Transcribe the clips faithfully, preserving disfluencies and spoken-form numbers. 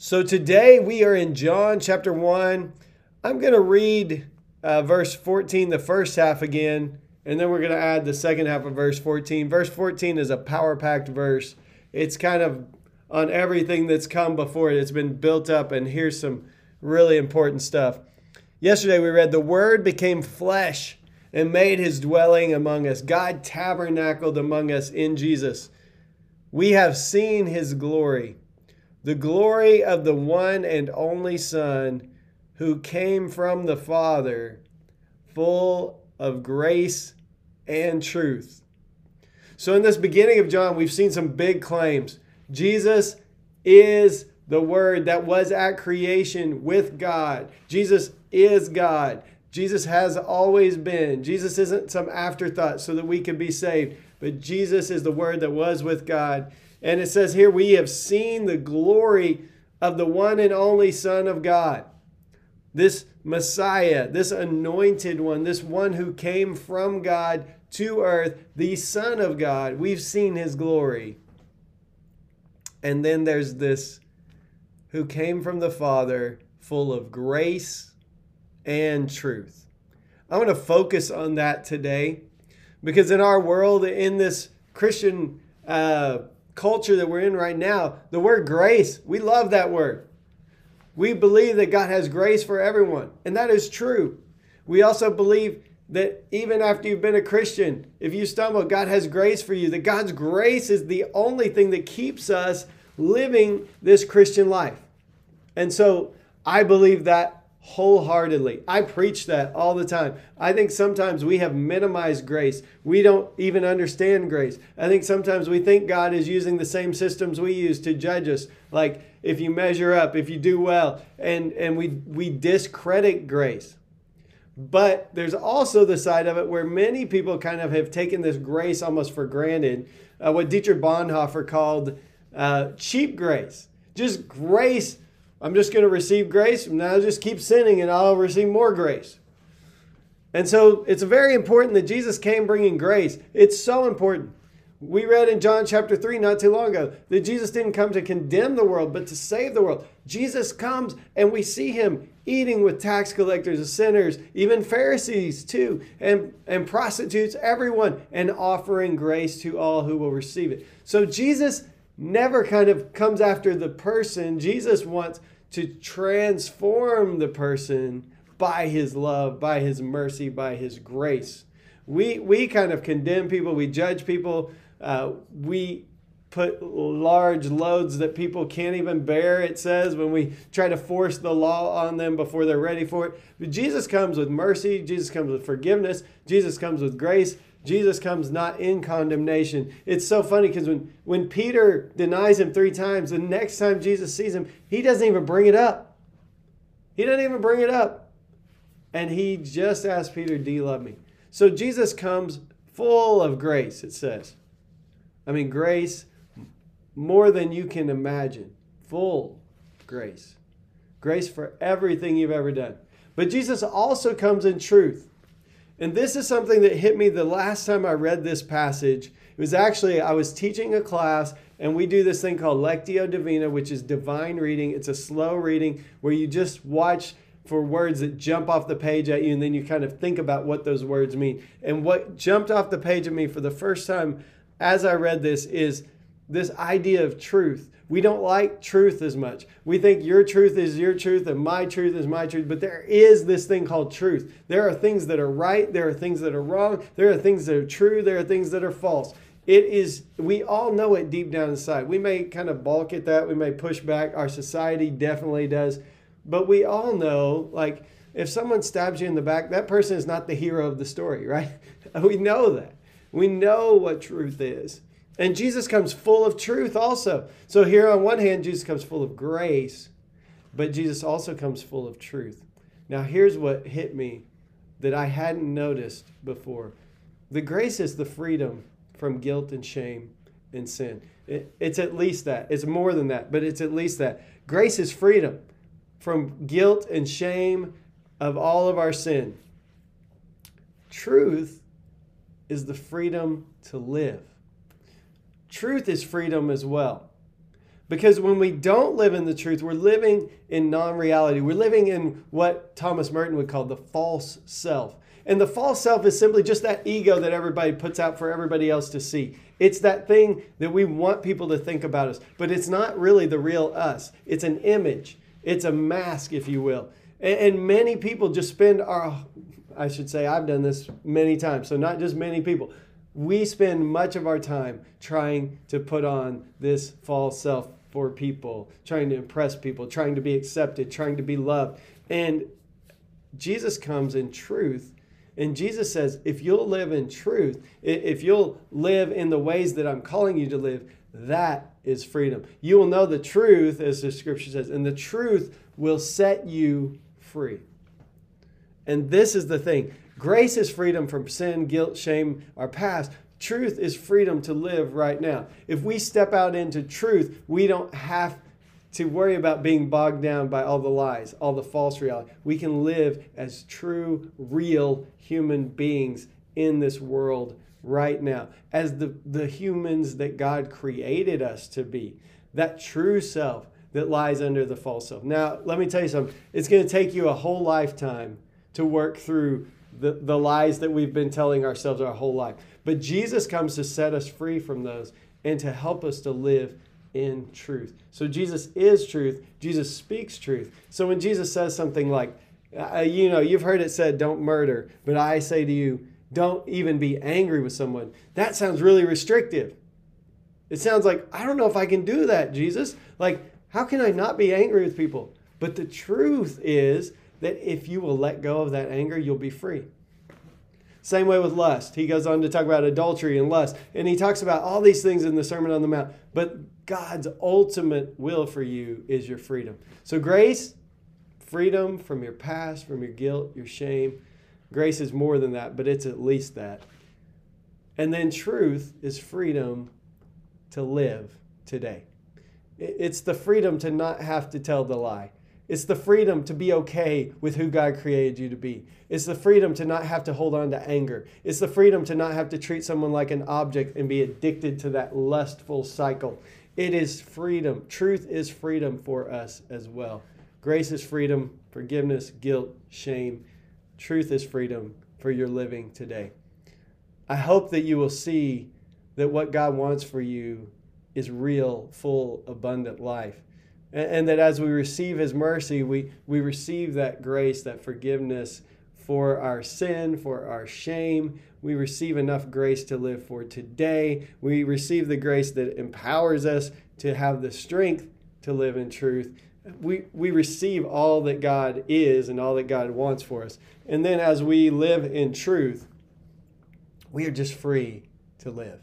So today we are in John chapter one. I'm going to read uh, verse fourteen, the first half again, and then we're going to add the second half of verse fourteen. Verse fourteen is a power-packed verse. It's kind of on everything that's come before it. It's been built up, and here's some really important stuff. Yesterday we read, "The Word became flesh and made his dwelling among us." God tabernacled among us in Jesus. "We have seen his glory, the glory of the one and only Son who came from the Father, full of grace and truth." So in this beginning of John, we've seen some big claims. Jesus is the Word that was at creation with God. Jesus is God. Jesus has always been. Jesus isn't some afterthought so that we can be saved, but Jesus is the Word that was with God. And it says here, "We have seen the glory of the one and only Son of God." This Messiah, this anointed one, this one who came from God to earth, the Son of God, we've seen his glory. And then there's this, "who came from the Father, full of grace and truth." I want to focus on that today because in our world, in this Christian uh culture that we're in right now, the word grace, we love that word. We believe that God has grace for everyone, and that is true. We also believe that even after you've been a Christian, if you stumble, God has grace for you, that God's grace is the only thing that keeps us living this Christian life. And so I believe that wholeheartedly. I preach that all the time. I think sometimes we have minimized grace. We don't even understand grace. I think sometimes we think God is using the same systems we use to judge us. Like if you measure up, if you do well, and, and we, we discredit grace. But there's also the side of it where many people kind of have taken this grace almost for granted. Uh, what Dietrich Bonhoeffer called uh, cheap grace. Just grace. I'm just going to receive grace, and I'll just keep sinning, and I'll receive more grace. And so it's very important that Jesus came bringing grace. It's so important. We read in John chapter three not too long ago that Jesus didn't come to condemn the world, but to save the world. Jesus comes, and we see him eating with tax collectors and sinners, even Pharisees too, and, and prostitutes, everyone, and offering grace to all who will receive it. So Jesus never kind of comes after the person. Jesus wants to transform the person by his love, by his mercy, by his grace. We we kind of condemn people. We judge people. Uh, we put large loads that people can't even bear, it says, when we try to force the law on them before they're ready for it. But Jesus comes with mercy. Jesus comes with forgiveness. Jesus comes with grace. Jesus comes not in condemnation. It's so funny because when, when Peter denies him three times, the next time Jesus sees him, he doesn't even bring it up. He doesn't even bring it up. And he just asked Peter, "Do you love me?" So Jesus comes full of grace, it says. I mean, grace more than you can imagine. Full grace. Grace for everything you've ever done. But Jesus also comes in truth. And this is something that hit me the last time I read this passage. It was actually, I was teaching a class, and we do this thing called Lectio Divina, which is divine reading. It's a slow reading where you just watch for words that jump off the page at you, and then you kind of think about what those words mean. And what jumped off the page at me for the first time as I read this is this idea of truth. We don't like truth as much. We think your truth is your truth and my truth is my truth, but there is this thing called truth. There are things that are right. There are things that are wrong. There are things that are true. There are things that are false. It is, we all know it deep down inside. We may kind of balk at that. We may push back. Our society definitely does. But we all know, like, if someone stabs you in the back, that person is not the hero of the story, right? We know that. We know what truth is. And Jesus comes full of truth also. So here on one hand, Jesus comes full of grace. But Jesus also comes full of truth. Now, here's what hit me that I hadn't noticed before. The grace is the freedom from guilt and shame and sin. It, it's at least that. It's more than that, but it's at least that. Grace is freedom from guilt and shame of all of our sin. Truth is the freedom to live. Truth is freedom as well. Because when we don't live in the truth, we're living in non-reality. We're living in what Thomas Merton would call the false self. And the false self is simply just that ego that everybody puts out for everybody else to see. It's that thing that we want people to think about us, but it's not really the real us. It's an image. It's a mask, if you will. And many people just spend our, I should say I've done this many times, so not just many people. We spend much of our time trying to put on this false self for people, trying to impress people, trying to be accepted, trying to be loved. And Jesus comes in truth, and Jesus says, if you'll live in truth, if you'll live in the ways that I'm calling you to live, that is freedom. You will know the truth, as the scripture says, and the truth will set you free. And this is the thing. Grace is freedom from sin, guilt, shame, our past. Truth is freedom to live right now. If we step out into truth, we don't have to worry about being bogged down by all the lies, all the false reality. We can live as true, real human beings in this world right now, as the, the humans that God created us to be, that true self that lies under the false self. Now, let me tell you something. It's going to take you a whole lifetime to work through The, the lies that we've been telling ourselves our whole life. But Jesus comes to set us free from those and to help us to live in truth. So Jesus is truth. Jesus speaks truth. So when Jesus says something like, uh, you know, you've heard it said, don't murder, but I say to you, don't even be angry with someone. That sounds really restrictive. It sounds like, I don't know if I can do that, Jesus. Like, how can I not be angry with people? But the truth is that if you will let go of that anger, you'll be free. Same way with lust. He goes on to talk about adultery and lust. And he talks about all these things in the Sermon on the Mount. But God's ultimate will for you is your freedom. So grace, freedom from your past, from your guilt, your shame. Grace is more than that, but it's at least that. And then truth is freedom to live today. It's the freedom to not have to tell the lie. It's the freedom to be okay with who God created you to be. It's the freedom to not have to hold on to anger. It's the freedom to not have to treat someone like an object and be addicted to that lustful cycle. It is freedom. Truth is freedom for us as well. Grace is freedom, forgiveness, guilt, shame. Truth is freedom for your living today. I hope that you will see that what God wants for you is real, full, abundant life. And that as we receive His mercy, we, we receive that grace, that forgiveness for our sin, for our shame. We receive enough grace to live for today. We receive the grace that empowers us to have the strength to live in truth. We, we receive all that God is and all that God wants for us. And then as we live in truth, we are just free to live.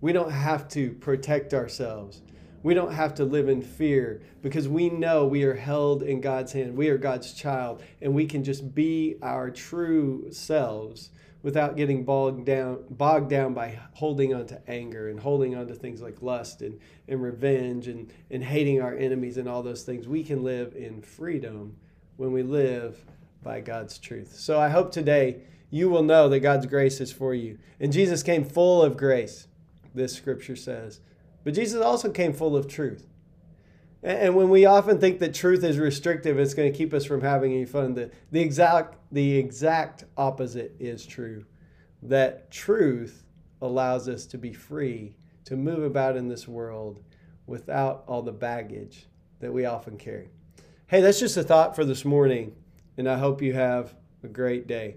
We don't have to protect ourselves. We don't have to live in fear because we know we are held in God's hand. We are God's child, and we can just be our true selves without getting bogged down bogged down by holding on to anger and holding on to things like lust and, and revenge and, and hating our enemies and all those things. We can live in freedom when we live by God's truth. So I hope today you will know that God's grace is for you. And Jesus came full of grace, this scripture says. But Jesus also came full of truth. And when we often think that truth is restrictive, it's going to keep us from having any fun. The, the exact, the exact opposite is true. That truth allows us to be free, to move about in this world without all the baggage that we often carry. Hey, that's just a thought for this morning, and I hope you have a great day.